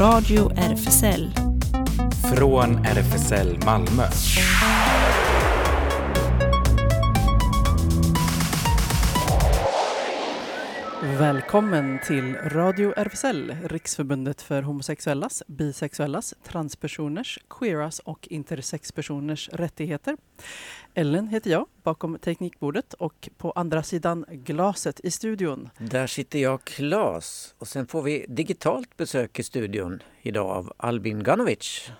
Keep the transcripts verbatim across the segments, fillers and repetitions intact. Radio R F S L. Från R F S L Malmö. Välkommen till Radio R F S L, Riksförbundet för homosexuellas, bisexuellas, transpersoners, queeras och intersexpersoners rättigheter. Ellen heter jag, bakom teknikbordet och på andra sidan glaset i studion. Där sitter jag, Claes, och sen får vi digitalt besök i studion idag av Albin Ganovic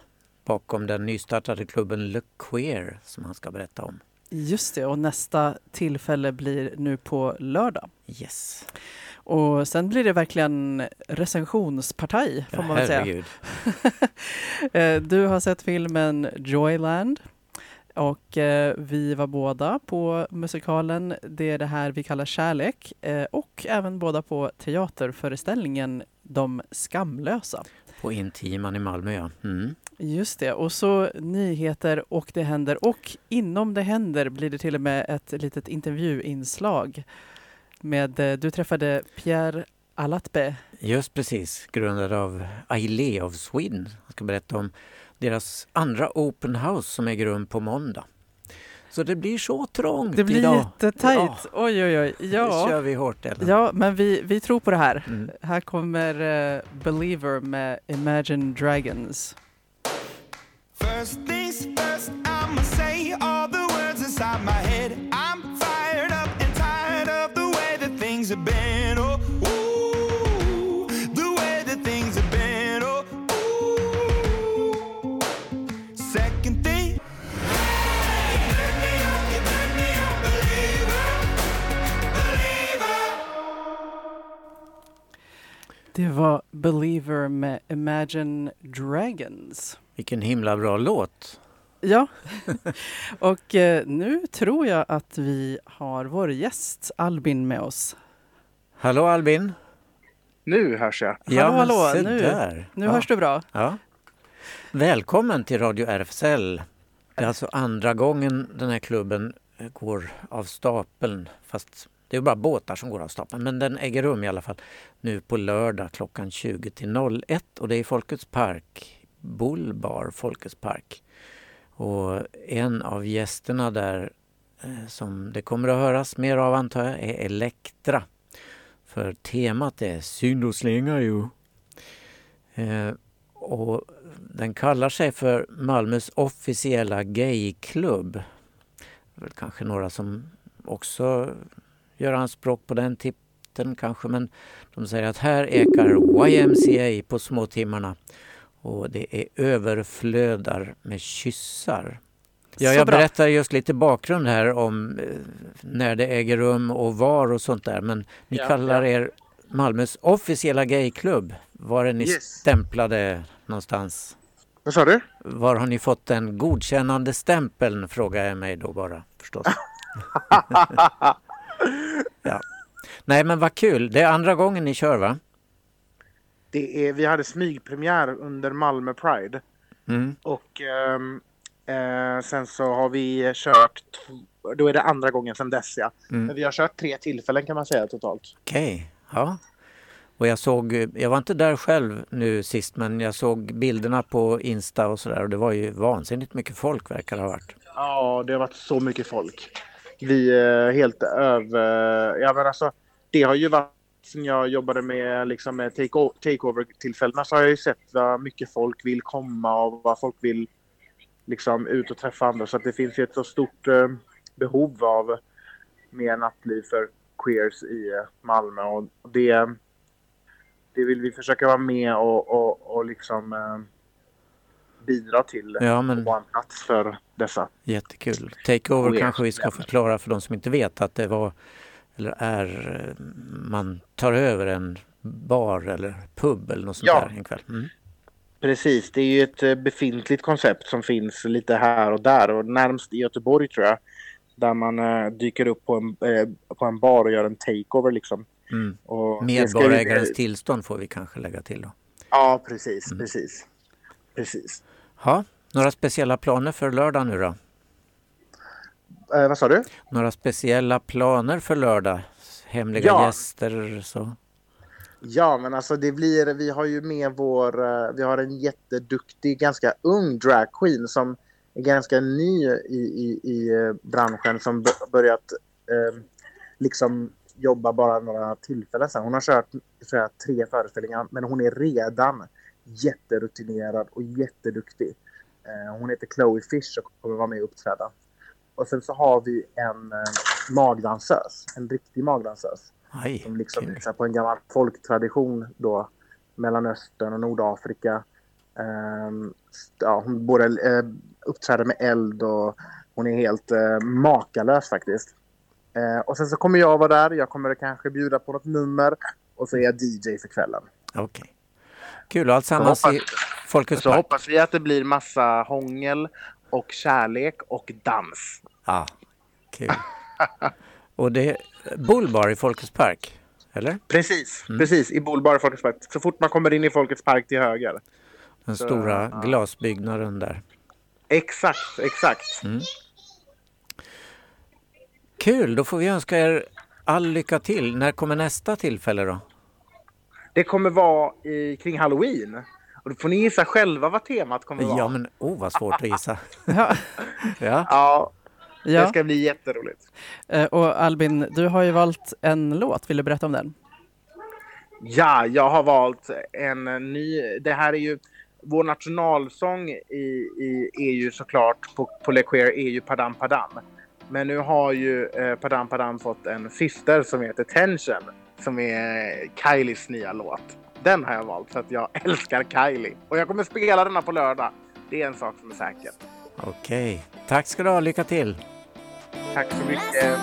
bakom den nystartade klubben Le Queer som han ska berätta om. Just det, och nästa tillfälle blir nu på lördag. Yes. Och sen blir det verkligen recensionsparti, får man väl säga. Du har sett filmen Joyland och vi var båda på musikalen Det är det här vi kallar kärlek och även båda på teaterföreställningen De skamlösa. På Intiman i Malmö, ja. Mm. Just det, och så nyheter och det händer. Och inom det händer blir det till och med ett litet intervjuinslag med, du träffade Pierre Alatbeh. Just precis, grundare av Aile of Sweden. Jag ska berätta om deras andra open house som äger rum på måndag. Så det blir så trångt det blir idag. Jättetajt. Ja. Oj, oj, oj. Ja. Nu kör vi hårt. Eller? Ja, men vi, vi tror på det här. Mm. Här kommer uh, Believer med Imagine Dragons. First things first, I'ma say all the words inside my head. I'm fired up and tired of the way that things have been. Oh, ooh, the way that things have been. Oh, ooh. Second thing, hey, you turn me up, you turn me up, believer, believer. Det var Believer med Imagine Dragons. Vilken himla bra låt. Ja, och eh, nu tror jag att vi har vår gäst Albin med oss. Hallå Albin. Nu hörs jag. Ja, hallå, hallå. Nu, där. nu ja. hörs du bra. Ja. Välkommen till Radio R F S L. Det är alltså andra gången den här klubben går av stapeln. Fast det är bara båtar som går av stapeln. Men den äger rum i alla fall nu på lördag klockan tjugo till noll ett. Och det är i Folkets Park. Bullbar, Folkets Park. Och en av gästerna där som det kommer att höras mer av antar jag är Elektra. För temat är synd och slänga ju. Eh, och den kallar sig för Malmös officiella gayklubb. Det är väl kanske några som också gör anspråk på den titeln kanske. Men de säger att här ekar Y M C A på små timmarna. Och det är överflödar med kyssar. Ja, jag berättar just lite bakgrund här om när det äger rum och var och sånt där. Men ni ja, kallar ja. er Malmös officiella gayklubb. Var är ni yes. stämplade någonstans? Vad sa du? Var har ni fått den godkännande stämpeln, frågar jag mig då bara, förstås. ja. Nej, men vad kul. Det är andra gången ni kör, va? Det är, vi hade smygpremiär under Malmö Pride. Mm. Och eh, eh, sen så har vi kört, då är det andra gången sedan dess, ja. Mm. Men vi har kört tre tillfällen kan man säga totalt. Okej, okay. ja. Och jag såg, jag var inte där själv nu sist, men jag såg bilderna på Insta och sådär. Och det var ju vansinnigt mycket folk verkar det ha varit. Ja, det har varit så mycket folk. Vi är helt över, ja men alltså, det har ju varit. Sen jag jobbade med, liksom, med take-o- takeover-tillfällena så har jag ju sett vad mycket folk vill komma och vad folk vill liksom, ut och träffa andra. Så att det finns ju ett så stort eh, behov av mer nattliv för queers i eh, Malmö. Och det, det vill vi försöka vara med och, och, och liksom, eh, bidra till ja, men... på en plats för dessa. Jättekul. Takeover queers. Kanske vi ska förklara för de som inte vet att det var... Eller är man tar över en bar eller pub eller något sånt ja. där en kväll. Mm. Precis, det är ju ett befintligt koncept som finns lite här och där. Och närmast i Göteborg tror jag. Där man äh, dyker upp på en, äh, på en bar och gör en takeover liksom. Mm. Och medborgarägarens vi... tillstånd får vi kanske lägga till då. Ja, precis, mm. precis. precis. Ha, några speciella planer för lördag nu då? Eh, vad sa du? Några speciella planer för lördag? Hemliga ja. gäster? Så. Ja, men alltså det blir, vi har ju med vår, vi har en jätteduktig, ganska ung drag queen som är ganska ny i, i, i branschen, som börjat eh, liksom jobba bara några tillfällen sedan. Hon har kört, kört tre föreställningar, men hon är redan jätterutinerad och jätteduktig. Eh, hon heter Chloe Fish och kommer vara med och uppträda. Och sen så har vi en eh, magdansös, en riktig magdansös. Aj, som liksom visar på en gammal folktradition då, Mellanöstern och Nordafrika. Um, ja, hon både uh, uppträder med eld och hon är helt uh, makalös faktiskt. Uh, och sen så kommer jag vara där, jag kommer kanske bjuda på något nummer och så är jag D J för kvällen. Okej. Okay. Kul, och alltsammans i Folkets Park. Så hoppas vi att det blir massa hångel och kärlek och dans. Ja, ah, kul. Och det är Bullbar i Folkets Park, eller? Precis, mm. precis i Bullbar i Folkets Park. Så fort man kommer in i Folkets Park till höger. Den så, stora ja. glasbyggnaden där. Exakt, exakt. Mm. Kul, då får vi önska er all lycka till. När kommer nästa tillfälle då? Det kommer vara i, kring Halloween. Och då får ni gissa själva vad temat kommer vara. Ja, men oh, vad svårt att gissa. ja. ja. ja. Ja. Det ska bli jätteroligt. Uh, och Albin, du har ju valt en låt. Vill du berätta om den? Ja, jag har valt en ny... Det här är ju... Vår nationalsång i, i E U såklart på, på Le Queer är ju Padam Padam. Men nu har ju eh, Padam Padam fått en syster som heter Tension. Som är Kylies nya låt. Den har jag valt för att jag älskar Kylie. Och jag kommer spela den här på lördag. Det är en sak som är säker. Okej. Tack ska du ha. Lycka till. Tack så mycket.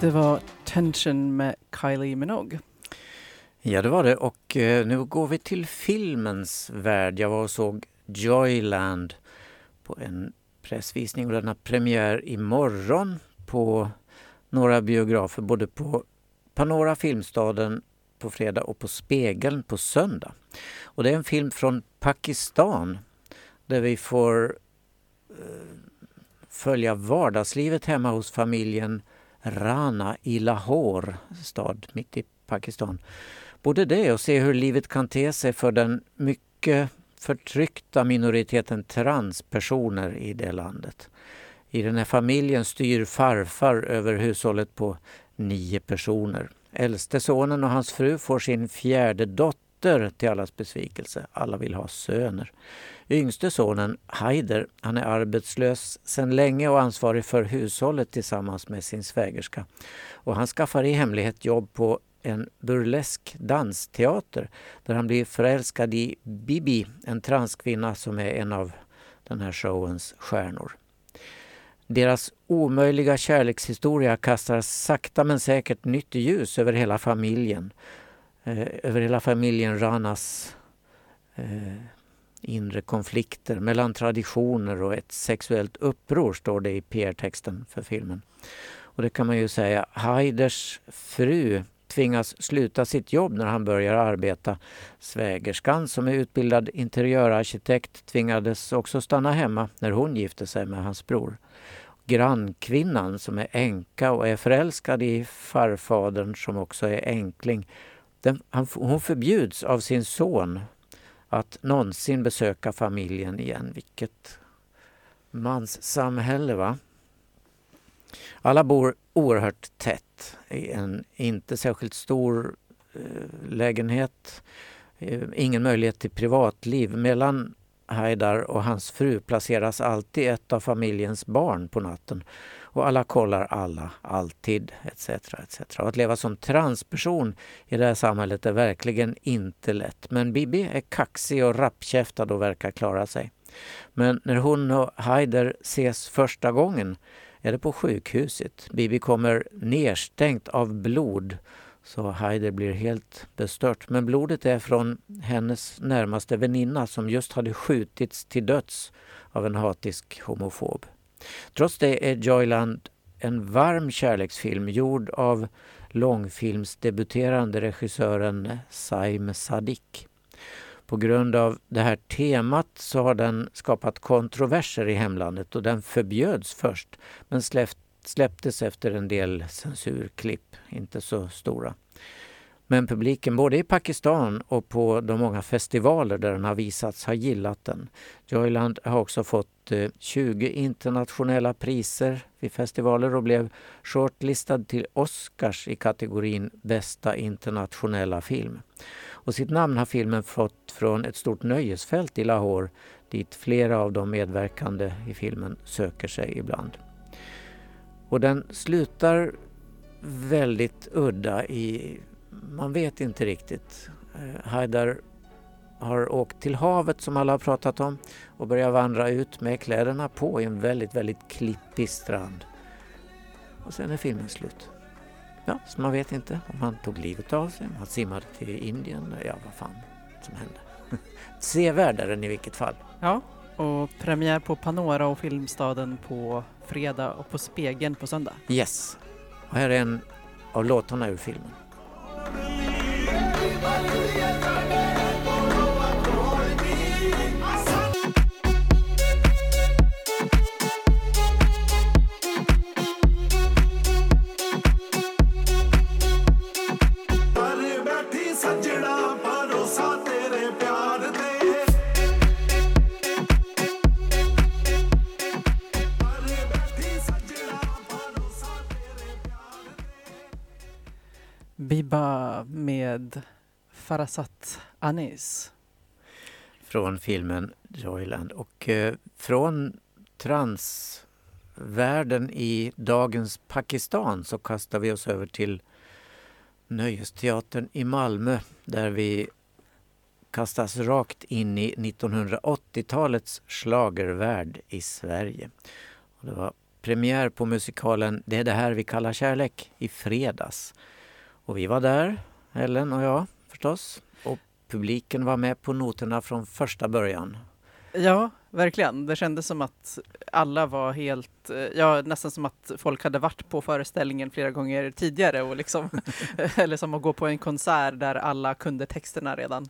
Det var Tension med Kylie Minogue. Ja, det var det. Och eh, nu går vi till filmens värld. Jag var och såg Joyland på en pressvisning. Och den har premiär imorgon på några biografer. Både på Panora, Filmstaden på fredag och på Spegeln på söndag. Och det är en film från Pakistan. Där vi får eh, följa vardagslivet hemma hos familjen Rana i Lahore, stad mitt i Pakistan. Både det och se hur livet kan te sig för den mycket förtryckta minoriteten transpersoner i det landet. I den här familjen styr farfar över hushållet på nio personer. Äldste sonen och hans fru får sin fjärde dotter till allas besvikelse. Alla vill ha söner. Yngste sonen, Haider, han är arbetslös sedan länge och ansvarig för hushållet tillsammans med sin svägerska. Och han skaffar i hemlighet jobb på en burlesk dansteater där han blir förälskad i Bibi, en transkvinna som är en av den här showens stjärnor. Deras omöjliga kärlekshistoria kastar sakta men säkert nytt ljus över hela familjen. Eh, över hela familjen Ranas... Eh, inre konflikter mellan traditioner och ett sexuellt uppror, står det i P R-texten för filmen. Och det kan man ju säga. Haiders fru tvingas sluta sitt jobb när han börjar arbeta. Svägerskan, som är utbildad interiörarkitekt, tvingades också stanna hemma när hon gifte sig med hans bror. Grannkvinnan, som är änka och är förälskad i farfadern, som också är änkling, den, han, hon förbjuds av sin son att någonsin besöka familjen igen. Vilket manssamhälle, va? Alla bor oerhört tätt i en inte särskilt stor eh, lägenhet. Eh, ingen möjlighet till privatliv. Mellan Haidar och hans fru placeras alltid ett av familjens barn på natten. Och alla kollar alla, alltid, et cetera et cetera. Att leva som transperson i det här samhället är verkligen inte lätt. Men Bibi är kaxig och rappkäftad och verkar klara sig. Men när hon och Haider ses första gången är det på sjukhuset. Bibi kommer nedstänkt av blod Så Haider blir helt bestört. Men blodet är från hennes närmaste väninna som just hade skjutits till döds av en hatisk homofob. Trots det är Joyland en varm kärleksfilm gjord av långfilmsdebuterande regissören Saim Sadik. På grund av det här temat så har den skapat kontroverser i hemlandet och den förbjöds först men släpptes efter en del censurklipp, inte så stora. Men publiken både i Pakistan och på de många festivaler där den har visats har gillat den. Joyland har också fått tjugo internationella priser vid festivaler och blev shortlistad till Oscars i kategorin bästa internationella film. Och sitt namn har filmen fått från ett stort nöjesfält i Lahore dit flera av de medverkande i filmen söker sig ibland. Och den slutar väldigt udda i... Man vet inte riktigt. Haider har åkt till havet som alla har pratat om och börjar vandra ut med kläderna på i en väldigt, väldigt klippig strand. Och sen är filmen slut. Ja, så man vet inte om han tog livet av sig, om han simmade till Indien, ja vad fan som hände. Sevärdaren i vilket fall. Ja, och premiär på Panora och Filmstaden på fredag och på Spegeln på söndag. Yes, och här är en av låtarna ur filmen. Bibi med Faraseet Anees. Från filmen Joyland och eh, från transvärlden i dagens Pakistan så kastar vi oss över till Nöjesteatern i Malmö där vi kastas rakt in i nittonhundraåttiotalets schlagervärld i Sverige. Och det var premiär på musikalen Det är det här vi kallar kärlek i fredags. Och vi var där, Ellen och jag förstås. Och publiken var med på noterna från första början. Ja, verkligen. Det kändes som att alla var helt... Ja, nästan som att folk hade varit på föreställningen flera gånger tidigare. Och liksom, eller som att gå på en konsert där alla kunde texterna redan.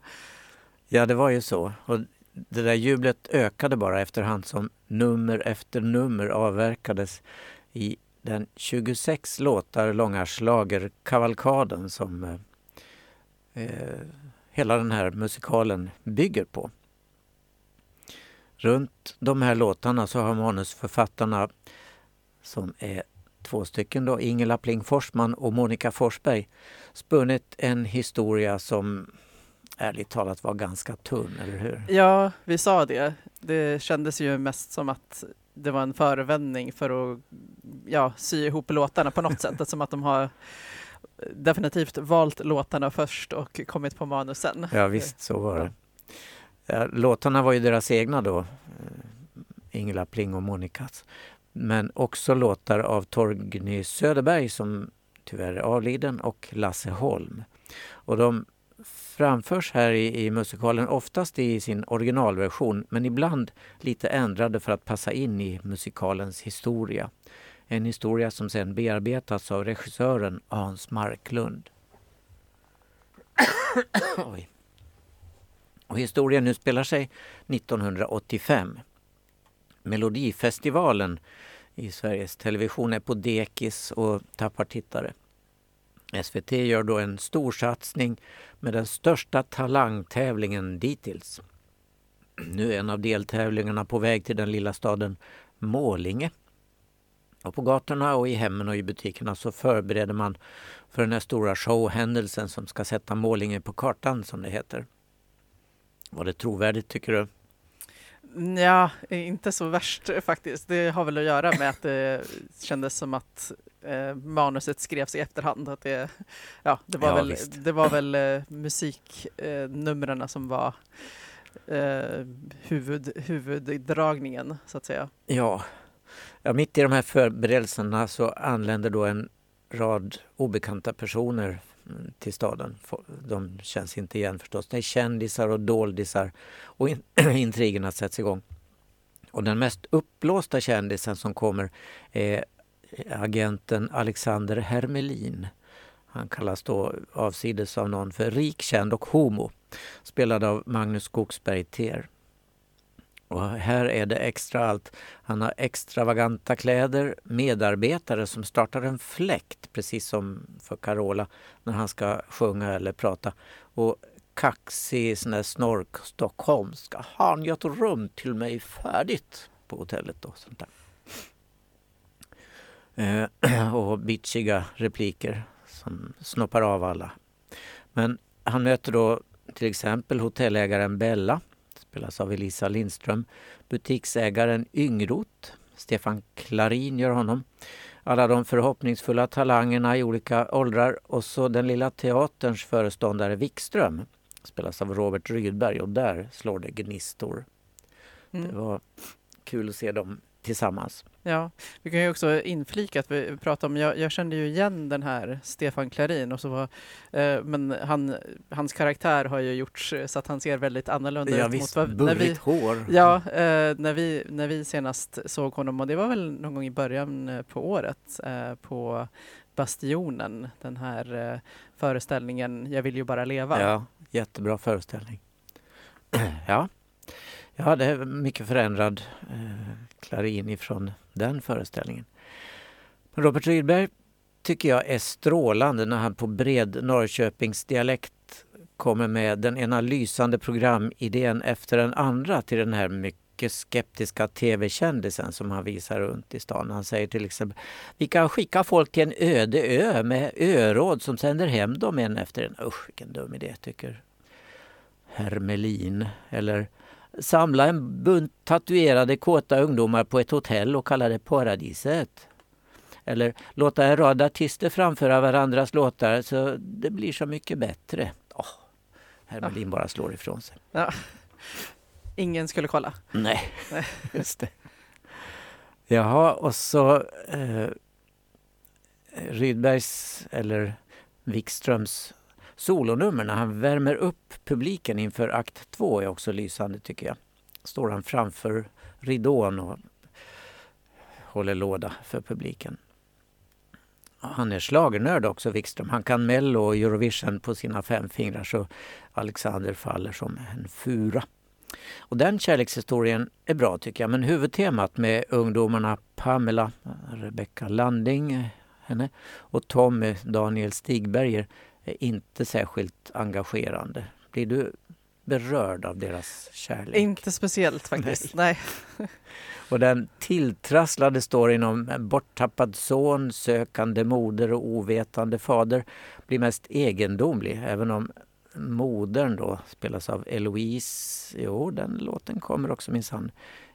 Ja, det var ju så. Och det där jublet ökade bara efterhand som nummer efter nummer avverkades i den tjugosex låtar långa schlagerkavalkaden som eh, hela den här musikalen bygger på. Runt de här låtarna så har manusförfattarna som är två stycken då, Ingela Pling Forsman och Monica Forsberg, spunnit en historia som ärligt talat var ganska tunn, eller hur? Ja, vi sa det. Det kändes ju mest som att det var en förevändning för att ja, sy ihop låtarna på något sätt. Som att de har definitivt valt låtarna först och kommit på manusen. Ja visst, så var det. Låtarna var ju deras egna då. Ingela Pling och Monikas. Men också låtar av Torgny Söderberg som tyvärr är avliden och Lasse Holm. Och de framförs här i, i musikalen oftast i sin originalversion men ibland lite ändrade för att passa in i musikalens historia. En historia som sedan bearbetas av regissören Hans Marklund. Oj. Och historien nu spelar sig nittonhundraåttiofem. Melodifestivalen i Sveriges Television är på dekis och tappar tittare. S V T gör då en stor satsning med den största talangtävlingen dittills. Nu är en av deltävlingarna på väg till den lilla staden Målinge. Och på gatorna och i hemmen och i butikerna så förbereder man för den här stora showhändelsen som ska sätta Målinge på kartan, som det heter. Var det trovärdigt, tycker du? Ja, inte så värst faktiskt. Det har väl att göra med att det kändes som att eh, manuset skrevs i efterhand. Att det, ja, det, var ja, väl, det var väl eh, musiknumren eh, som var eh, huvud, huvuddragningen så att säga. Ja. ja, mitt i de här förberedelserna så anländer då en rad obekanta personer till staden. De känns inte igen förstås. Det är kändisar och doldisar och in- intrigerna sätts igång. Och den mest uppblåsta kändisen som kommer är agenten Alexander Hermelin. Han kallas då avsides av någon för rikkänd och homo. Spelad av Magnus Skogsberg Ter. Och här är det extra allt. Han har extravaganta kläder, medarbetare som startar en fläkt, precis som för Carola när han ska sjunga eller prata. Och kaxig sån här snork stockholmska. Har ni ett rum till mig färdigt på hotellet då? Sånt där. Eh, och bitchiga repliker som snoppar av alla. Men han möter då till exempel hotellägaren Bella, spelas av Elisa Lindström, butiksägaren Yngrot, Stefan Klarin gör honom, alla de förhoppningsfulla talangerna i olika åldrar, och så den lilla teaterns föreståndare Wikström, spelas av Robert Rydberg, och där slår det gnistor. Mm. Det var kul att se dem tillsammans. Ja, vi kan ju också inflika att vi pratar om, jag, jag kände ju igen den här Stefan Klarin och så var, eh, men han, hans karaktär har ju gjorts så att han ser väldigt annorlunda ja, ut visst, mot vad, när vi, hår. Ja, eh, när, vi, när vi senast såg honom, och det var väl någon gång i början på året eh, på Bastionen, den här eh, föreställningen Jag vill ju bara leva. Ja, jättebra föreställning. ja. Ja, det är mycket förändrad eh, Klarin ifrån den föreställningen. Robert Rydberg tycker jag är strålande när han på bred Norrköpings dialekt kommer med den ena lysande programidén efter den andra till den här mycket skeptiska tv-kändisen som han visar runt i stan. Han säger till exempel, vi kan skicka folk till en öde ö med öråd som sänder hem dem en efter en. Usch, vilken dum idé tycker Hermelin. Eller samla en bunt tatuerade kåta ungdomar på ett hotell och kalla det paradiset. Eller låta en rad artister framföra varandras låtar så det blir så mycket bättre. Åh, Hermelin ja. bara slår ifrån sig. Ja. Ingen skulle kolla. Nej, just det. Jaha, och så eh, Rydbergs eller Wikströms solonummer när han värmer upp publiken inför akt två är också lysande tycker jag. Står han framför ridån och håller låda för publiken. Han är slagernörd också, Wikström. Han kan Mello och Eurovision på sina fem fingrar så Alexander faller som en fura. Och den kärlekshistorien är bra tycker jag. Men huvudtemat med ungdomarna Pamela, Rebecca Landing henne, och Tommy, Daniel Stigberger är inte särskilt engagerande. Blir du berörd av deras kärlek? Inte speciellt faktiskt, nej. nej. Och den tilltrasslade står inom en borttappad son, sökande moder och ovetande fader blir mest egendomlig, även om modern då spelas av Eloise, jo den låten kommer också minsann,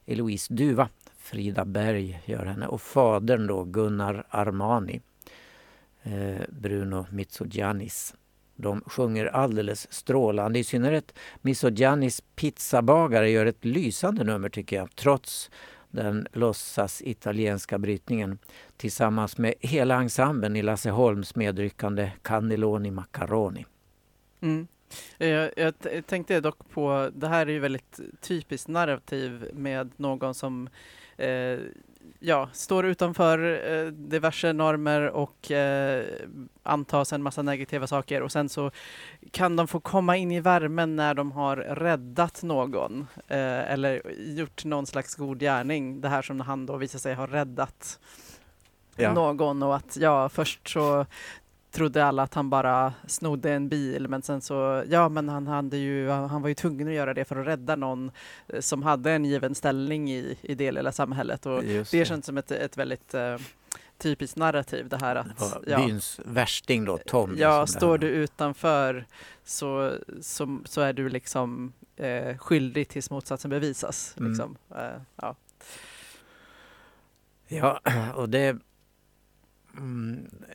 Eloise Duva, Frida Berg gör henne, och fadern då Gunnar Armani. Bruno Mitsogiannis. De sjunger alldeles strålande. I synnerhet Mitsogiannis pizzabagare gör ett lysande nummer tycker jag, trots den låtsas italienska brytningen, tillsammans med hela ensemblen i Lasse Holms medryckande Cannelloni Macaroni. Mm. Jag, jag t- tänkte dock på, det här är ju väldigt typiskt narrativ med någon som eh, ja, står utanför eh, diverse normer och eh, antas en massa negativa saker, och sen så kan de få komma in i värmen när de har räddat någon eh, eller gjort någon slags god gärning. Det här som han då visar sig ha räddat ja. någon, och att ja, först så trodde alla att han bara snodde en bil, men sen så, ja men han, hade ju, han var ju tvungen att göra det för att rädda någon som hade en given ställning i, i det lilla samhället. Och det, det känns som ett, ett väldigt uh, typiskt narrativ det här att... Ja, byns värsting då, Tom. Ja, står du utanför så, så, så är du liksom uh, skyldig tills motsatsen bevisas. Mm. Liksom. Uh, ja. ja, och det...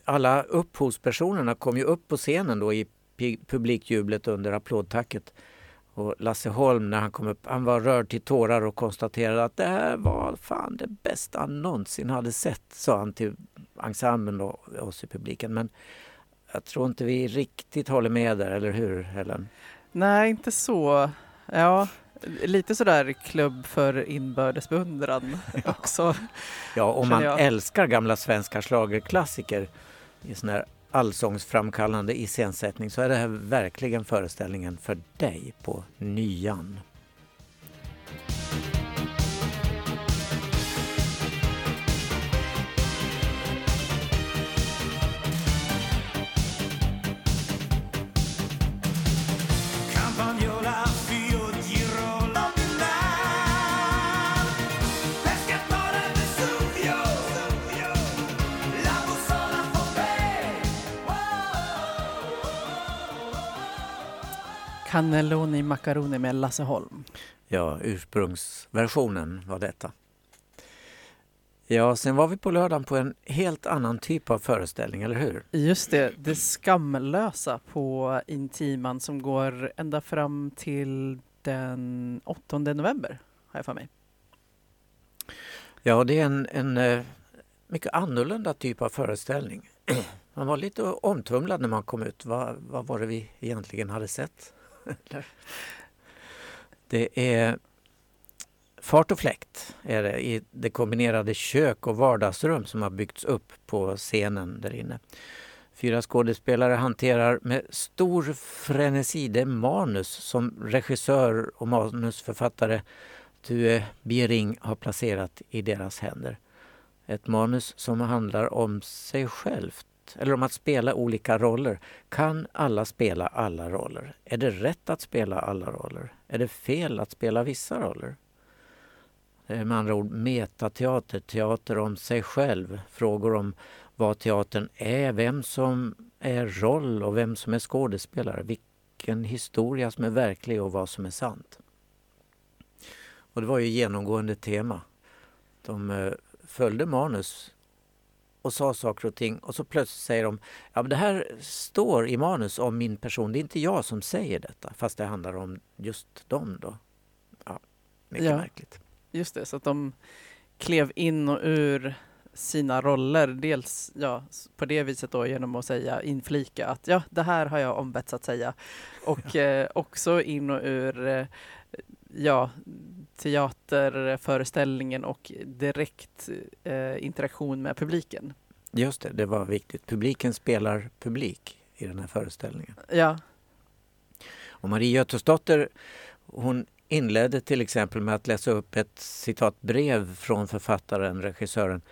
alla upphovspersonerna kom ju upp på scenen då i publikjublet under applådtacket, och Lasse Holm när han kom upp, han var rörd till tårar och konstaterade att det här var fan det bästa han någonsin hade sett, sa han till ensemblen och oss i publiken. Men jag tror inte vi riktigt håller med där, eller hur Helen? Nej, inte så. Ja, lite sådär klubb för inbördesbeundran också. Ja, om man jag. älskar gamla svenska schlagerklassiker i sån här allsångsframkallande iscensättning, så är det här verkligen föreställningen för dig på Nyan. Cannelloni macaroni med Lasse Holm. Ja, ursprungsversionen var detta. Ja, sen var vi på lördagen på en helt annan typ av föreställning, eller hur? Just det, Det skamlösa på Intiman som går ända fram till den åttonde november, har jag för mig. Ja, det är en, en mycket annorlunda typ av föreställning. Man var lite omtumlad när man kom ut. Vad, vad var det vi egentligen hade sett? Det är fart och fläkt är det, i det kombinerade kök och vardagsrum som har byggts upp på scenen där inne. Fyra skådespelare hanterar med stor frenesi det manus som regissör och manusförfattare Tue Biering har placerat i deras händer. Ett manus som handlar om sig självt, eller om att spela olika roller. Kan alla spela alla roller? Är det rätt att spela alla roller? Är det fel att spela vissa roller? Det är med andra ord metateater, teater om sig själv. Frågor om vad teatern är, vem som är roll och vem som är skådespelare. Vilken historia som är verklig och vad som är sant. Och det var ju genomgående tema. De följde manus och sa saker och ting, och så plötsligt säger de, ja, men det här står i manus om min person, det är inte jag som säger detta, fast det handlar om just dem då. Ja, mycket ja, märkligt. Just det, så att de klev in och ur sina roller, dels ja, på det viset då genom att säga, inflika att ja, det här har jag ombetts att säga, och ja. eh, också in och ur eh, ja, teaterföreställningen och direkt eh, interaktion med publiken. Just det, det var viktigt. Publiken spelar publik i den här föreställningen. Ja. Och Marie Götesdotter, hon inledde till exempel med att läsa upp ett citatbrev från författaren, regissören,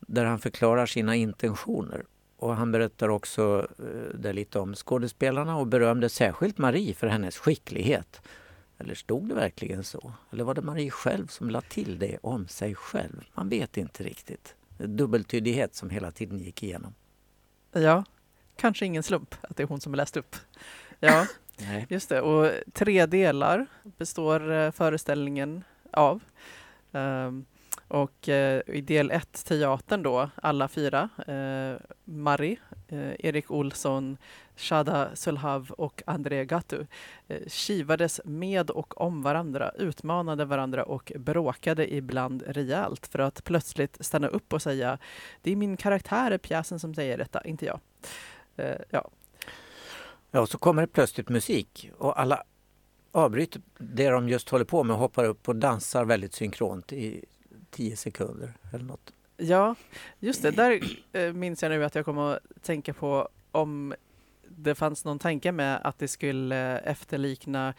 där han förklarar sina intentioner. Och han berättar också eh, där lite om skådespelarna och berömde särskilt Marie för hennes skicklighet. Eller stod det verkligen så? Eller var det Marie själv som lade till det om sig själv? Man vet inte riktigt. Dubbeltydighet som hela tiden gick igenom. Ja, kanske ingen slump att det är hon som läst upp. Ja, nej. Just det. Och tre delar består föreställningen av. Och i del ett, teatern då, alla fyra. Marie, Erik Olsson, Shada Sulhav och André Gattu kivades med och om varandra, utmanade varandra och bråkade ibland rejält för att plötsligt stanna upp och säga, det är min karaktär i pjäsen som säger detta, inte jag. Ja, ja, så kommer det plötsligt musik och alla avbryter det de just håller på med och hoppar upp och dansar väldigt synkront i tio sekunder eller något. Ja, just det. Där minns jag nu att jag kommer att tänka på om det fanns någon tanke med att det skulle efterlikna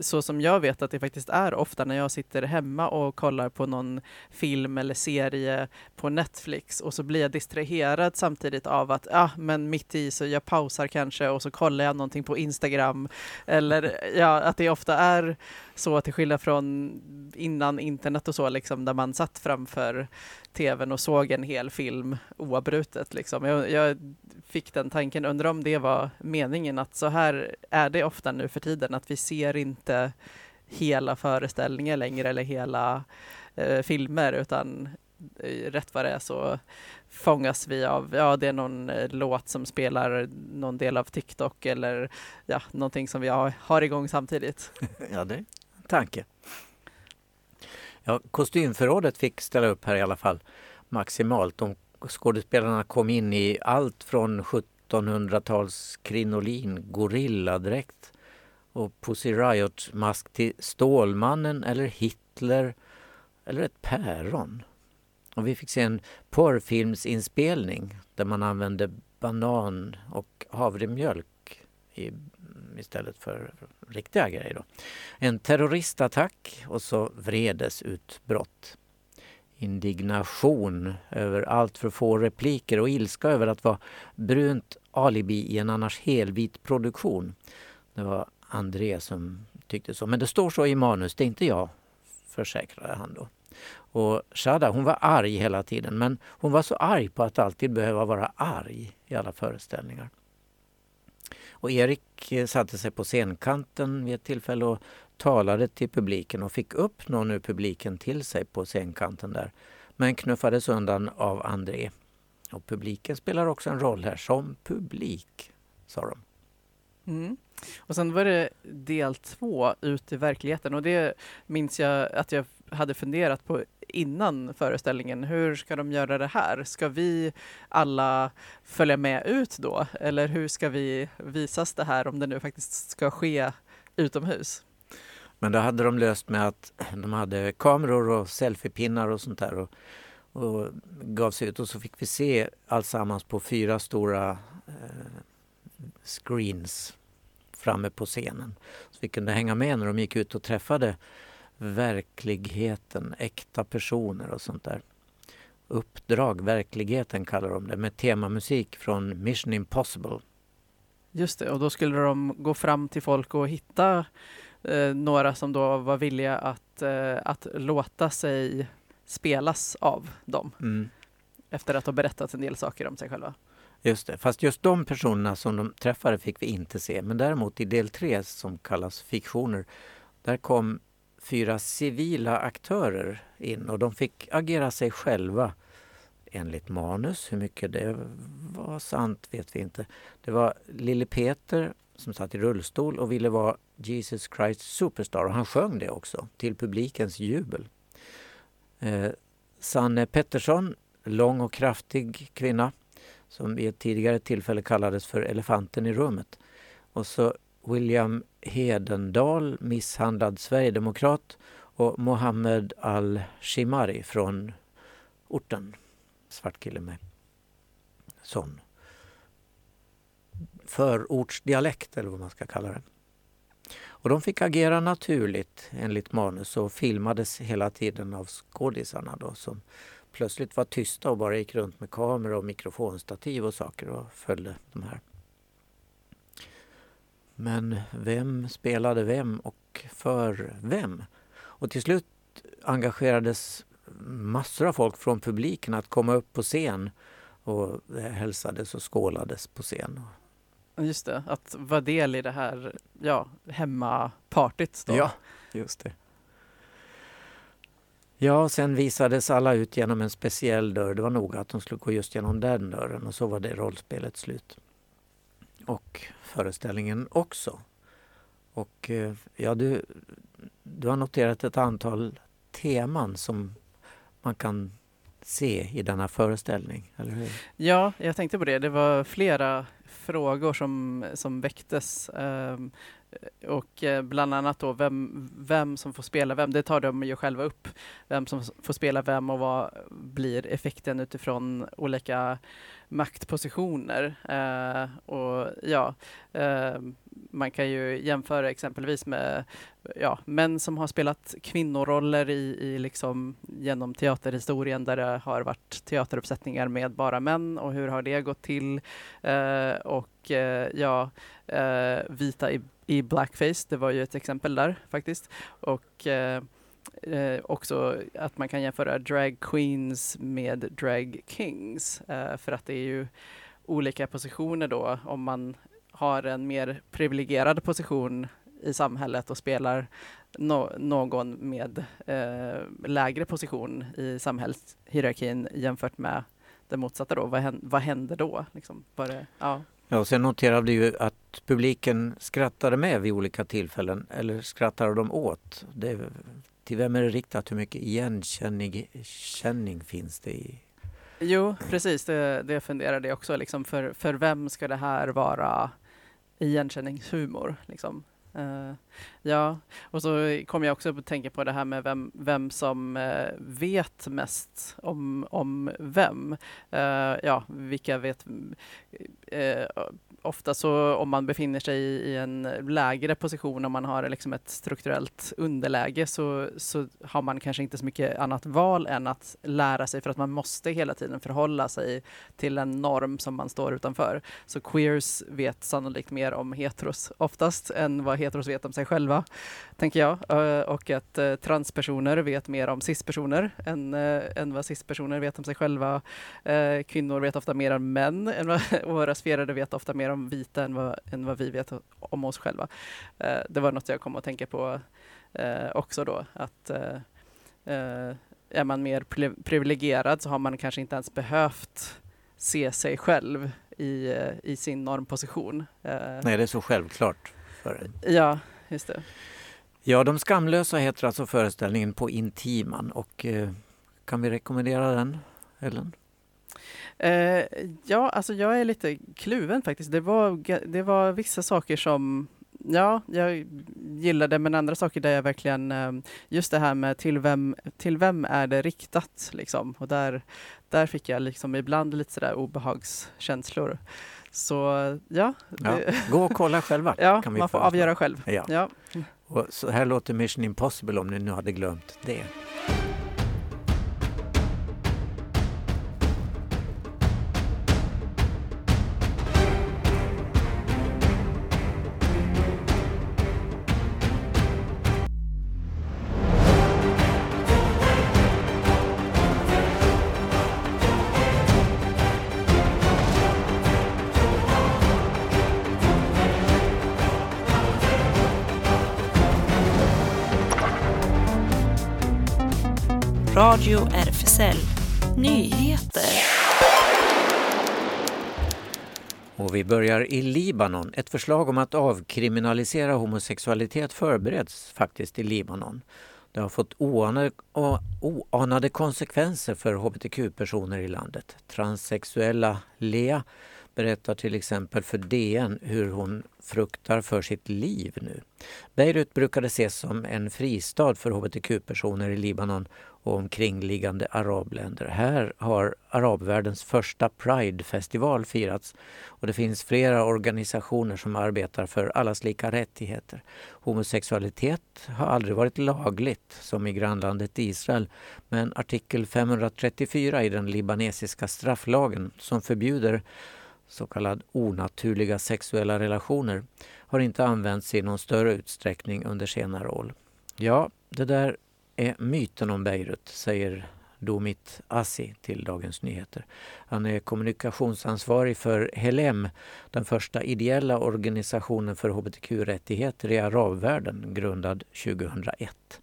så som jag vet att det faktiskt är ofta när jag sitter hemma och kollar på någon film eller serie på Netflix och så blir jag distraherad samtidigt av att ah, men mitt i så jag pausar kanske och så kollar jag någonting på Instagram eller ja, att det ofta är så att till skillnad från innan internet och så liksom där man satt framför tvn och såg en hel film oavbrutet liksom. Jag, jag fick den tanken, undrar om det var meningen att så här är det ofta nu för tiden att vi ser inte hela föreställningar längre eller hela eh, filmer utan eh, rätt vad det är så fångas vi av, ja det är någon eh, låt som spelar någon del av TikTok eller ja, någonting som vi har, har igång samtidigt. Ja, det är tanke. Ja, kostymförrådet fick ställa upp här i alla fall maximalt. De skådespelarna kom in i allt från sjuttonhundratals krinolin, gorilladräkt och Pussy Riot-mask till Stålmannen eller Hitler eller ett päron. Och vi fick se en porrfilmsinspelning där man använde banan och havremjölk i, istället för riktiga grejer då. En terroristattack och så vredesutbrott. Indignation över allt för få repliker och ilska över att vara brunt alibi i en annars helvit produktion. Det var André som tyckte så. Men det står så i manus, det är inte jag, försäkrade han då. Och Shada, hon var arg hela tiden, men hon var så arg på att alltid behöva vara arg i alla föreställningar. Och Erik satte sig på scenkanten vid ett tillfälle och talade till publiken och fick upp någon ur publiken till sig på scenkanten där, men knuffades undan av André. Och publiken spelar också en roll här, som publik, sa de. Mm. Och sen var det del två, ut i verkligheten, och det minns jag att jag hade funderat på innan föreställningen. Hur ska de göra det här? Ska vi alla följa med ut då? Eller hur ska vi visas det här om det nu faktiskt ska ske utomhus? Men då hade de löst med att de hade kameror och selfiepinnar och sånt där och, och gav sig ut, och så fick vi se allsammans på fyra stora eh, screens framme på scenen. Så vi kunde hänga med när de gick ut och träffade verkligheten, äkta personer och sånt där. Uppdrag, verkligheten kallar de det, med temamusik från Mission Impossible. Just det, och då skulle de gå fram till folk och hitta eh, några som då var villiga att, eh, att låta sig spelas av dem. Mm. Efter att ha berättat en del saker om sig själva. Just det, fast just de personerna som de träffade fick vi inte se. Men däremot i del tre, som kallas fiktioner, där kom fyra civila aktörer in och de fick agera sig själva enligt manus. Hur mycket det var sant vet vi inte. Det var Lille Peter som satt i rullstol och ville vara Jesus Christ Superstar, och han sjöng det också till publikens jubel. Eh, Sanne Pettersson, lång och kraftig kvinna som i ett tidigare tillfälle kallades för elefanten i rummet. Och så William Hedendal, misshandlad sverigedemokrat, och Mohammed Al-Shimari från orten, svart kille med sån förortsdialekt eller vad man ska kalla det. Och de fick agera naturligt enligt manus och filmades hela tiden av skådisarna då, som plötsligt var tysta och bara gick runt med kamera och mikrofonstativ och saker och följde de här. Men vem spelade vem och för vem? Och till slut engagerades massor av folk från publiken att komma upp på scen och hälsades och skålades på scen. Just det, att vara del i det här, ja, hemmapartyt då. Ja, just det. Ja, sen visades alla ut genom en speciell dörr. Det var nog att de skulle gå just genom den dörren, och så var det rollspelet slut. Och föreställningen också. Och ja, du, du har noterat ett antal teman som man kan se i denna föreställning, eller hur? Ja, jag tänkte på det. Det var flera frågor som, som väcktes. Um, och bland annat då vem, vem som får spela vem. Det tar de ju själva upp. Vem som får spela vem och vad blir effekten utifrån olika maktpositioner. Uh, och ja, uh, man kan ju jämföra exempelvis med ja, män som har spelat kvinnoroller i, i liksom genom teaterhistorien, där det har varit teateruppsättningar med bara män, och hur har det gått till? Uh, och uh, ja, uh, vita i, i blackface, det var ju ett exempel där faktiskt. Och uh, Eh, också att man kan jämföra drag queens med drag kings, eh, för att det är ju olika positioner då. Om man har en mer privilegierad position i samhället och spelar no- någon med eh, lägre position i samhällshierarkin jämfört med det motsatta då, vad, hän- vad händer då? Liksom, var det, ja. Ja, och sen noterade ju att publiken skrattade med vid olika tillfällen, eller skrattade de åt. Det, till vem är det riktat? Hur mycket igenkänning finns det i Jo, precis. Det, det funderade jag också. Liksom, för, för vem ska det här vara igenkänningshumor? Liksom? Uh, ja, och så kom jag också att tänka på det här med vem, vem som uh, vet mest om, om vem. Uh, ja, vilka vet... Uh, ofta så om man befinner sig i en lägre position, om man har liksom ett strukturellt underläge, så, så har man kanske inte så mycket annat val än att lära sig, för att man måste hela tiden förhålla sig till en norm som man står utanför. Så queers vet sannolikt mer om heteros oftast än vad heteros vet om sig själva, tänker jag. Och att transpersoner vet mer om cispersoner än, än vad cispersoner vet om sig själva. Kvinnor vet ofta mer om män än vad, och rasifierade vet ofta mer om vita än vad, än vad vi vet om oss själva. Eh, det var något jag kom att tänka på eh, också då. Att eh, är man mer privilegierad så har man kanske inte ens behövt se sig själv i, i sin normposition. Eh, Nej, det är så självklart för en. Ja, just det. Ja, De skamlösa heter alltså föreställningen på Intiman. Och eh, kan vi rekommendera den, Ellen? Uh, ja, alltså jag är lite kluven faktiskt. Det var, det var vissa saker som ja, jag gillade, men andra saker där jag verkligen, uh, just det här med till vem, till vem är det riktat liksom. Och där, där fick jag liksom ibland lite sådär obehagskänslor. Så ja. ja gå och kolla själva. ja, kan vi man får avgöra själv. Ja. Ja. Och så här låter Mission Impossible, om ni nu hade glömt det. Radio R F S L Nyheter. Och vi börjar i Libanon. Ett förslag om att avkriminalisera homosexualitet förbereds faktiskt i Libanon. Det har fått oanade, oanade konsekvenser för hbtq-personer i landet. Transsexuella Lea berättar till exempel för D N hur hon fruktar för sitt liv nu. Beirut brukade ses som en fristad för hbtq-personer i Libanon och omkringliggande arabländer. Här har arabvärldens första Pride-festival firats, och det finns flera organisationer som arbetar för allas lika rättigheter. Homosexualitet har aldrig varit lagligt, som i grannlandet Israel, men artikel femhundratrettiofyra i den libanesiska strafflagen, som förbjuder så kallade onaturliga sexuella relationer, har inte använts i någon större utsträckning under senare år. Ja, det där är myten om Beirut, säger Domit Assi till Dagens Nyheter. Han är kommunikationsansvarig för Helem, den första ideella organisationen för hbtq-rättigheter i arabvärlden, grundad tjugohundraett.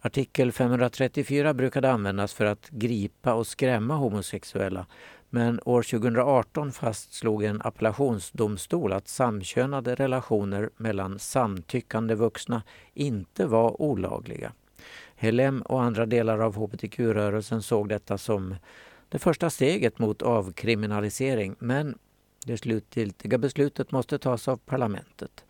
Artikel femhundratrettiofyra brukade användas för att gripa och skrämma homosexuella, men år tjugohundraarton fastslog en appellationsdomstol att samkönade relationer mellan samtyckande vuxna inte var olagliga. Helem och andra delar av hbtq-rörelsen såg detta som det första steget mot avkriminalisering, men det slutgiltiga beslutet måste tas av parlamentet.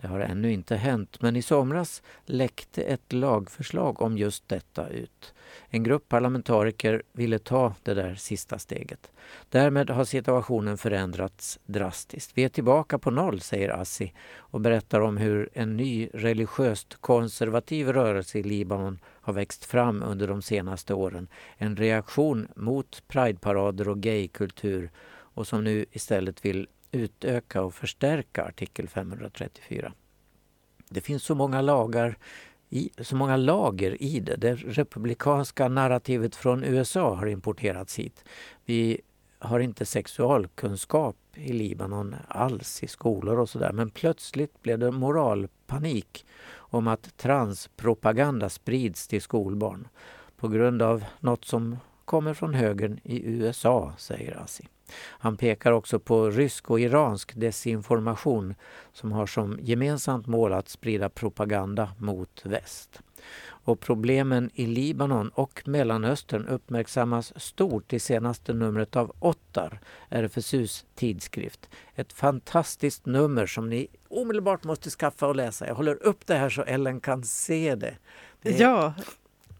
Det har ännu inte hänt, men i somras läckte ett lagförslag om just detta ut. En grupp parlamentariker ville ta det där sista steget. Därmed har situationen förändrats drastiskt. Vi är tillbaka på noll, säger Assi, och berättar om hur en ny religiöst konservativ rörelse i Libanon har växt fram under de senaste åren. En reaktion mot prideparader och gaykultur, och som nu istället vill utöka och förstärka artikel femhundratrettiofyra. Det finns så många lagar i, så många lager i det. Det republikanska narrativet från U S A har importerats hit. Vi har inte sexualkunskap i Libanon alls i skolor och sådär. Men plötsligt blev det moralpanik om att transpropaganda sprids till skolbarn på grund av något som kommer från högern i U S A, säger Assi. Han pekar också på rysk och iransk desinformation som har som gemensamt mål att sprida propaganda mot väst. Och problemen i Libanon och Mellanöstern uppmärksammas stort i senaste numret av Ottar, R F S U:s tidskrift. Ett fantastiskt nummer som ni omedelbart måste skaffa och läsa. Jag håller upp det här så Ellen kan se det. det är, ja.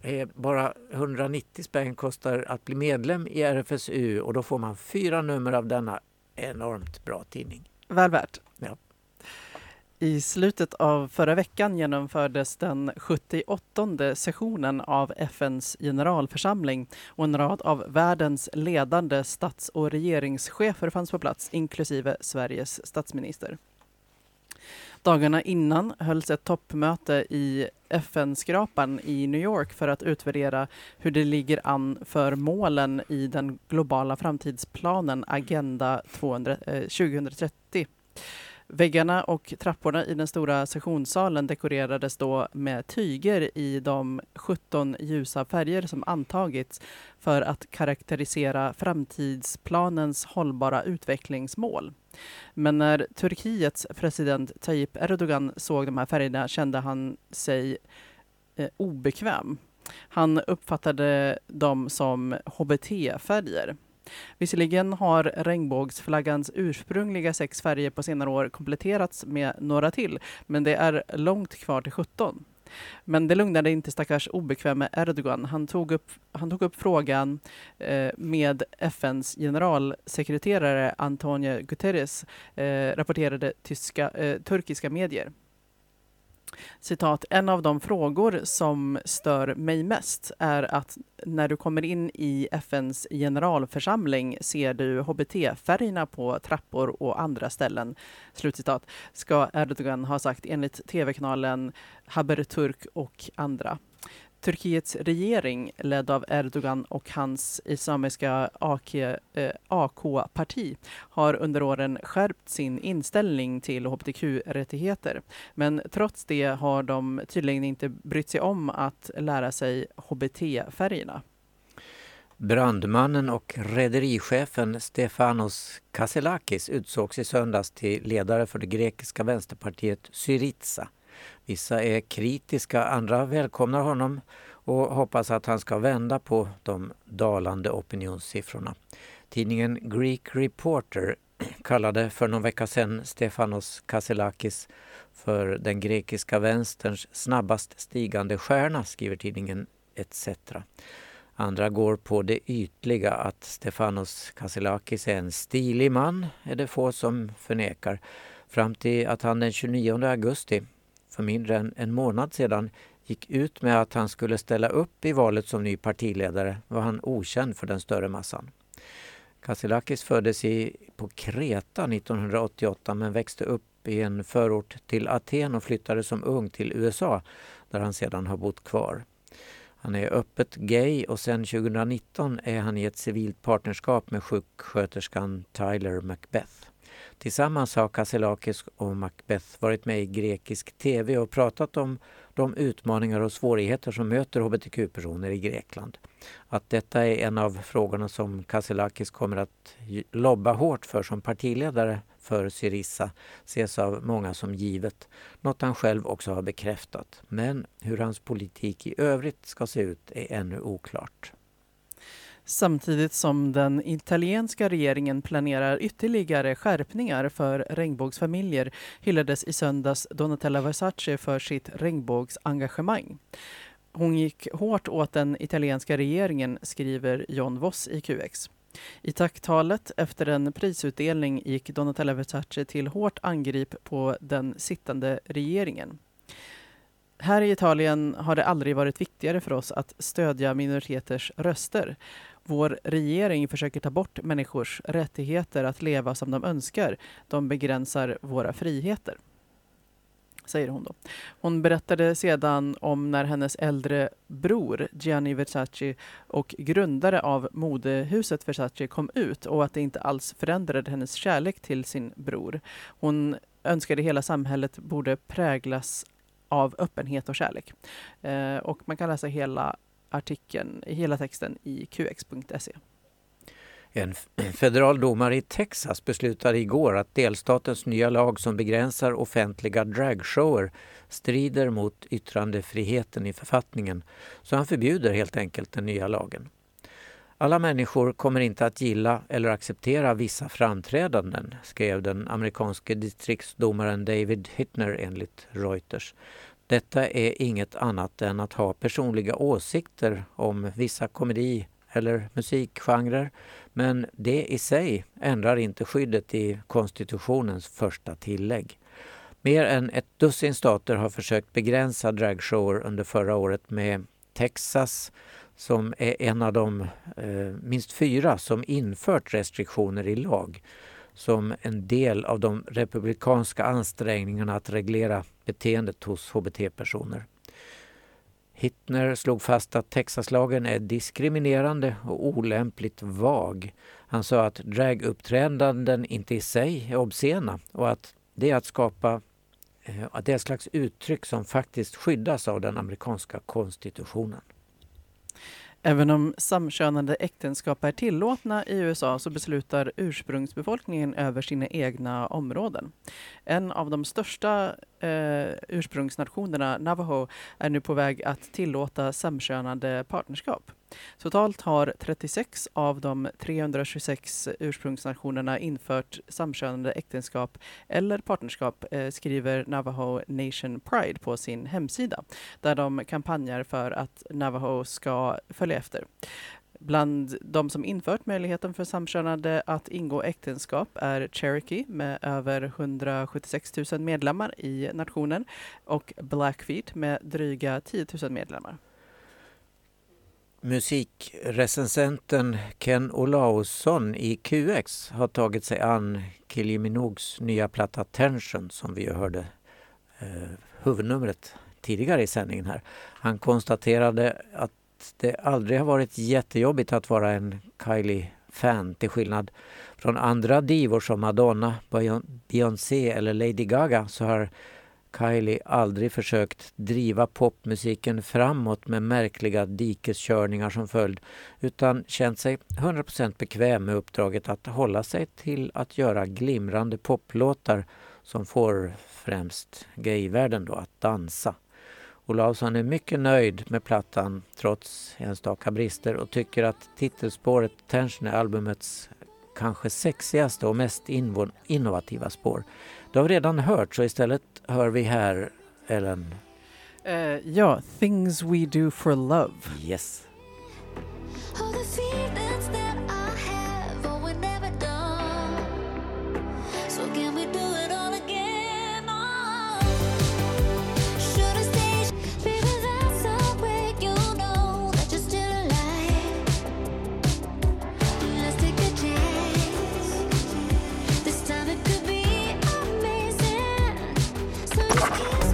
är bara hundranittio spänn kostar att bli medlem i R F S U och då får man fyra nummer av denna enormt bra tidning. Väl värt. Ja. I slutet av förra veckan genomfördes den sjuttioåttonde sessionen av F N:s generalförsamling och en rad av världens ledande stats- och regeringschefer fanns på plats, inklusive Sveriges statsminister. Dagarna innan hölls ett toppmöte i F N-skrapan i New York för att utvärdera hur det ligger an för målen i den globala framtidsplanen Agenda tjugohundratrettio. Väggarna och trapporna i den stora sessionssalen dekorerades då med tyger i de sjutton ljusa färger som antagits för att karaktärisera framtidsplanens hållbara utvecklingsmål. Men när Turkiets president Tayyip Erdogan såg de här färgerna kände han sig eh, obekväm. Han uppfattade dem som H B T-färger. Visserligen har regnbågsflaggans ursprungliga sex färger på senare år kompletterats med några till, men det är långt kvar till sjutton. Men det lugnade inte stackars obekväme Erdogan. Han tog upp, han tog upp frågan eh, med F N:s generalsekreterare Antonio Guterres, eh, rapporterade tyska, eh, turkiska medier. Citat, en av de frågor som stör mig mest är att när du kommer in i F N:s generalförsamling ser du H B T-färgerna på trappor och andra ställen. Slutcitat, ska Erdogan ha sagt enligt tv-kanalen Haberturk och andra. Turkiets regering ledd av Erdogan och hans islamiska A K-parti har under åren skärpt sin inställning till H B T Q-rättigheter. Men trots det har de tydligen inte brytt sig om att lära sig H B T-färgerna. Brandmannen och rederichefen Stefanos Kasselakis utsågs i söndags till ledare för det grekiska vänsterpartiet Syriza. Vissa är kritiska, andra välkomnar honom och hoppas att han ska vända på de dalande opinionssiffrorna. Tidningen Greek Reporter kallade för någon vecka sedan Stefanos Kasselakis för den grekiska vänsterns snabbast stigande stjärna, skriver tidningen et cetera. Andra går på det ytliga att Stefanos Kasselakis är en stilig man, är det få som förnekar, fram till att han den tjugonionde augusti, för mindre än en månad sedan, gick ut med att han skulle ställa upp i valet som ny partiledare, var han okänd för den större massan. Kasselakis föddes i, på Kreta nittonhundraåttioåtta men växte upp i en förort till Aten och flyttade som ung till U S A där han sedan har bott kvar. Han är öppet gay och sedan tjugonitton är han i ett civilt partnerskap med sjuksköterskan Tyler Macbeth. Tillsammans har Kasselakis och Macbeth varit med i grekisk tv och pratat om de utmaningar och svårigheter som möter H B T Q-personer i Grekland. Att detta är en av frågorna som Kasselakis kommer att lobba hårt för som partiledare för Syriza ses av många som givet. Något han själv också har bekräftat. Men hur hans politik i övrigt ska se ut är ännu oklart. Samtidigt som den italienska regeringen planerar ytterligare skärpningar för regnbågsfamiljer hyllades i söndags Donatella Versace för sitt regnbågsengagemang. Hon gick hårt åt den italienska regeringen, skriver John Voss i Q X. I tacktalet efter en prisutdelning gick Donatella Versace till hårt angrip på den sittande regeringen. Här i Italien har det aldrig varit viktigare för oss att stödja minoriteters röster. Vår regering försöker ta bort människors rättigheter att leva som de önskar. De begränsar våra friheter, säger hon då. Hon berättade sedan om när hennes äldre bror Gianni Versace och grundare av modehuset Versace kom ut och att det inte alls förändrade hennes kärlek till sin bror. Hon önskade hela samhället borde präglas av öppenhet och kärlek. Eh, och man kan läsa hela artikeln, hela texten i Q X punkt se. En federal domare i Texas beslutade igår att delstatens nya lag som begränsar offentliga dragshower strider mot yttrandefriheten i författningen, så han förbjuder helt enkelt den nya lagen. Alla människor kommer inte att gilla eller acceptera vissa framträdanden, skrev den amerikanske distriktsdomaren David Hittner enligt Reuters. Detta är inget annat än att ha personliga åsikter om vissa komedi- eller musikgenrer, men det i sig ändrar inte skyddet i konstitutionens första tillägg. Mer än ett dussin stater har försökt begränsa dragshower under förra året, med Texas som är en av de eh, minst fyra som infört restriktioner i lag som en del av de republikanska ansträngningarna att reglera beteendet hos H B T-personer. Hittner slog fast att Texaslagen är diskriminerande och olämpligt vag. Han sa att draguppträdanden inte i sig är obscena och att det är att skapa att det är ett slags uttryck som faktiskt skyddas av den amerikanska konstitutionen. Även om samkönade äktenskap är tillåtna i U S A så beslutar ursprungsbefolkningen över sina egna områden. En av de största eh, ursprungsnationerna, Navajo, är nu på väg att tillåta samkönade partnerskap. Totalt har trettiosex av de trehundratjugosex ursprungsnationerna infört samkönade äktenskap eller partnerskap, eh, skriver Navajo Nation Pride på sin hemsida, där de kampanjar för att Navajo ska följa efter. Bland de som infört möjligheten för samkönade att ingå äktenskap är Cherokee med över hundrasjuttiosex tusen medlemmar i nationen och Blackfeet med dryga tio tusen medlemmar. Musikrecensenten Ken Olausson i Q X har tagit sig an Kylie Minogues nya platta Tension, som vi hörde eh, huvudnumret tidigare i sändningen här. Han konstaterade att det aldrig har varit jättejobbigt att vara en Kylie-fan, till skillnad från andra divor som Madonna, Beyoncé eller Lady Gaga, så har Kylie aldrig försökt driva popmusiken framåt med märkliga dikeskörningar som följd, utan känt sig hundra procent bekväm med uppdraget att hålla sig till att göra glimrande poplåtar som får främst gayvärlden då att dansa. Olausson är mycket nöjd med plattan trots enstaka brister och tycker att titelspåret Tension är albumets kanske sexigaste och mest invo- innovativa spår. Det har vi redan hört, så istället hör vi här Ellen. Uh, ja, Things We Do For Love. Yes. All the feelings that I have or we never done, so can we do it all again? Oh, should I stay? Baby, that's the way you know that you're still alive. Let's take a chance. This time it could be amazing. So kiss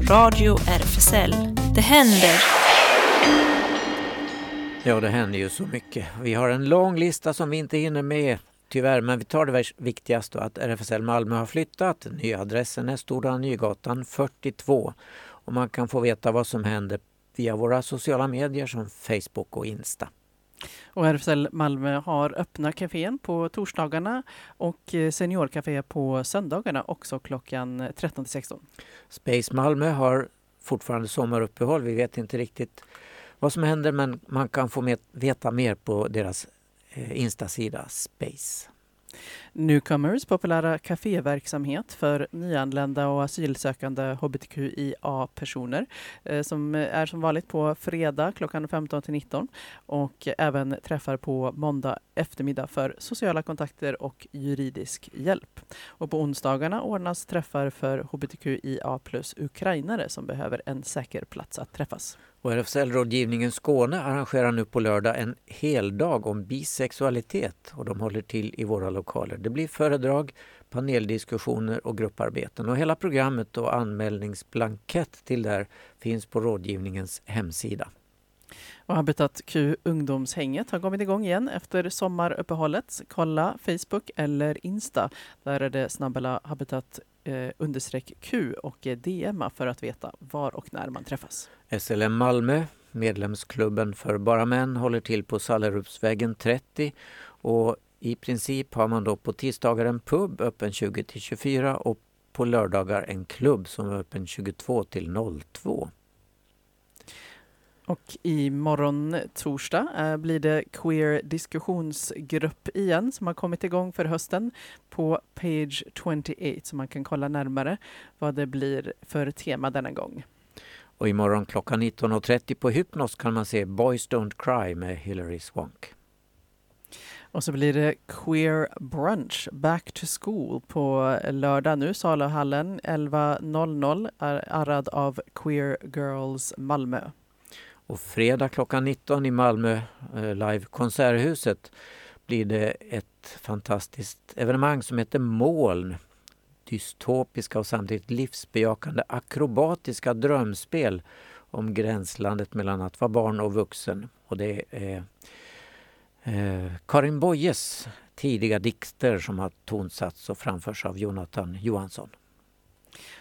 me. Radio R F S L. Det händer. Ja, det händer ju så mycket. Vi har en lång lista som vi inte hinner med, tyvärr, men vi tar det viktigaste, att R F S L Malmö har flyttat. Nya adressen är Stora Nygatan fyrtiotvå, och man kan få veta vad som händer via våra sociala medier som Facebook och Insta. Och R F S L Malmö har öppna kafén på torsdagarna och seniorkafé på söndagarna också klockan tretton till sexton. Space Malmö har fortfarande sommaruppehåll, vi vet inte riktigt vad som händer, men man kan få med, veta mer på deras eh, Insta-sida Space. Newcomers, populära kaféverksamhet för nyanlända och asylsökande H B T Q I A-personer, eh, som är som vanligt på fredag klockan femton till nitton och även träffar på måndag eftermiddag för sociala kontakter och juridisk hjälp. Och på onsdagarna ordnas träffar för H B T Q I A plus ukrainare som behöver en säker plats att träffas. Och R F S L-rådgivningen Skåne arrangerar nu på lördag en hel dag om bisexualitet, och de håller till i våra lokaler. Det blir föredrag, paneldiskussioner och grupparbeten, och hela programmet och anmälningsblankett till där finns på rådgivningens hemsida. Och Habitat Q ungdomshänget har kommit igång igen efter sommaruppehållet. Kolla Facebook eller Insta. Där är det snabbela Habitat eh, understreck Q och D M för att veta var och när man träffas. S L M Malmö Medlemsklubben för bara män håller till på Sallerupsvägen trettio och i princip har man då på tisdagar en pub öppen tjugo till tjugofyra och på lördagar en klubb som är öppen tjugotvå till noll två. Och imorgon torsdag blir det queer diskussionsgrupp igen som har kommit igång för hösten på page tjugoåtta så man kan kolla närmare vad det blir för tema denna gång. Och imorgon klockan nitton och trettio på Hypnos kan man se Boys Don't Cry med Hilary Swank. Och så blir det Queer Brunch Back to School på lördag nu, Saluhallen elva noll noll, arrad av Queer Girls Malmö. Och fredag klockan nitton i Malmö live konserthuset blir det ett fantastiskt evenemang som heter Moln. Dystopiska och samtidigt livsbejakande akrobatiska drömspel om gränslandet mellan att vara barn och vuxen. Och det är eh, Karin Boyes tidiga dikter som har tonsatts och framförs av Jonathan Johansson.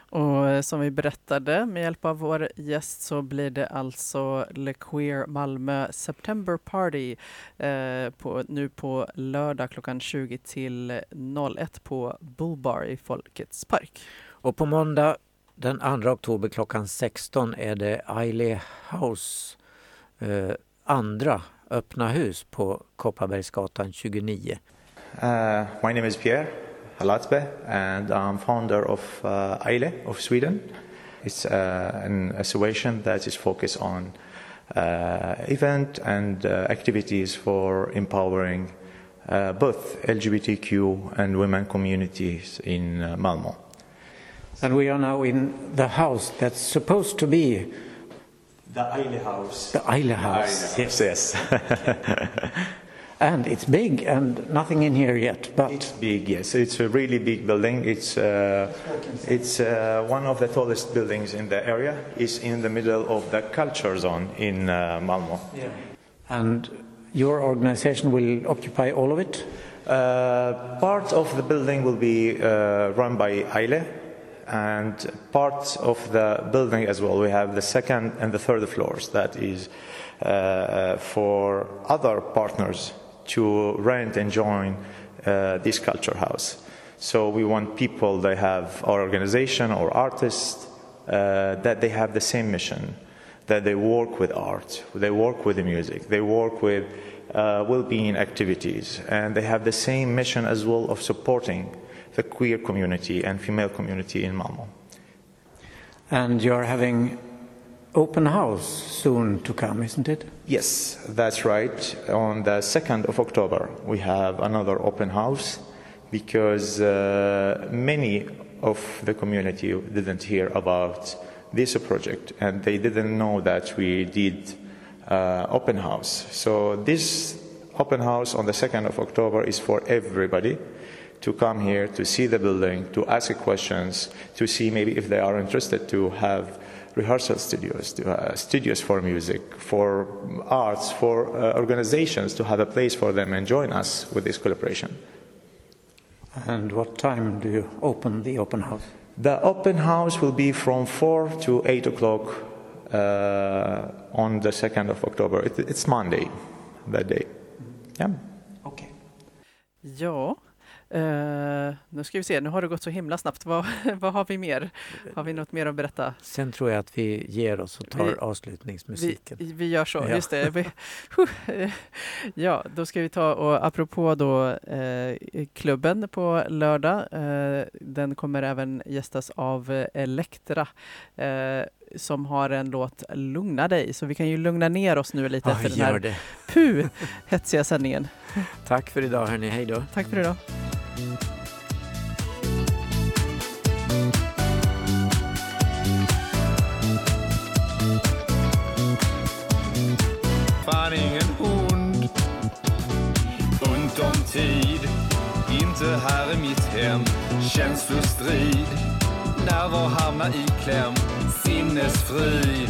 Och som vi berättade med hjälp av vår gäst så blir det alltså Le Queer Malmö September Party eh, på, nu på lördag klockan tjugo till noll ett på Bullbar i Folkets Park. Och på måndag den andra oktober klockan sexton är det Aile House eh, andra öppna hus på Kopparbergsgatan tjugonio. Uh, my name is Pierre Alatbeh, and I'm founder of uh, Aile of Sweden. It's uh, an association that is focused on uh, event and uh, activities for empowering uh, both L G B T Q and women communities in uh, Malmö. And we are now in the house that's supposed to be the Aile house. The Aile house. The Aile house. Yes, yes. And it's big and nothing in here yet, but it's big, yes. It's a really big building. It's uh, it's uh, one of the tallest buildings in the area. It's in the middle of the culture zone in uh, Malmö. Yeah. And your organization will occupy all of it? Uh, part of the building will be uh, run by Aile, and parts of the building as well. We have the second and the third floors. That is uh, for other partners to rent and join uh, this culture house. So we want people, they have our organization or artists, uh, that they have the same mission, that they work with art, they work with the music, they work with uh, well-being activities, and they have the same mission as well of supporting the queer community and female community in Malmö. And you're having open house soon to come, isn't it? Yes, that's right. On the second of October we have another open house because uh, many of the community didn't hear about this project and they didn't know that we did uh, open house. So this open house on the second of October is for everybody to come here, to see the building, to ask questions, to see maybe if they are interested to have rehearsal studios, to, uh, studios for music, for arts, for uh, organizations, to have a place for them and join us with this collaboration. And what time do you open the open house? The open house will be from four to eight o'clock uh, on the second of October. It, it's Monday, that day. Yeah. Okay. Ja. Uh, nu ska vi se, nu har det gått så himla snabbt. Vad, vad har vi mer? Har vi något mer att berätta? Sen tror jag att vi ger oss och tar vi, avslutningsmusiken. Vi, vi gör så, ja. Just det. Vi, uh, ja, då ska vi ta, och apropå då uh, klubben på lördag. Uh, den kommer även gästas av Elektra. Uh, som har en låt Lugna dig. Så vi kan ju lugna ner oss nu lite oh, efter den här det. puh, hetsiga sändningen. Tack för idag hörni, hej då. Tack för idag. Fan ingen ond, ont om tid. Inte här i mitt hem. Känns för strid. När var hamna i kläm. Sinnesfrid.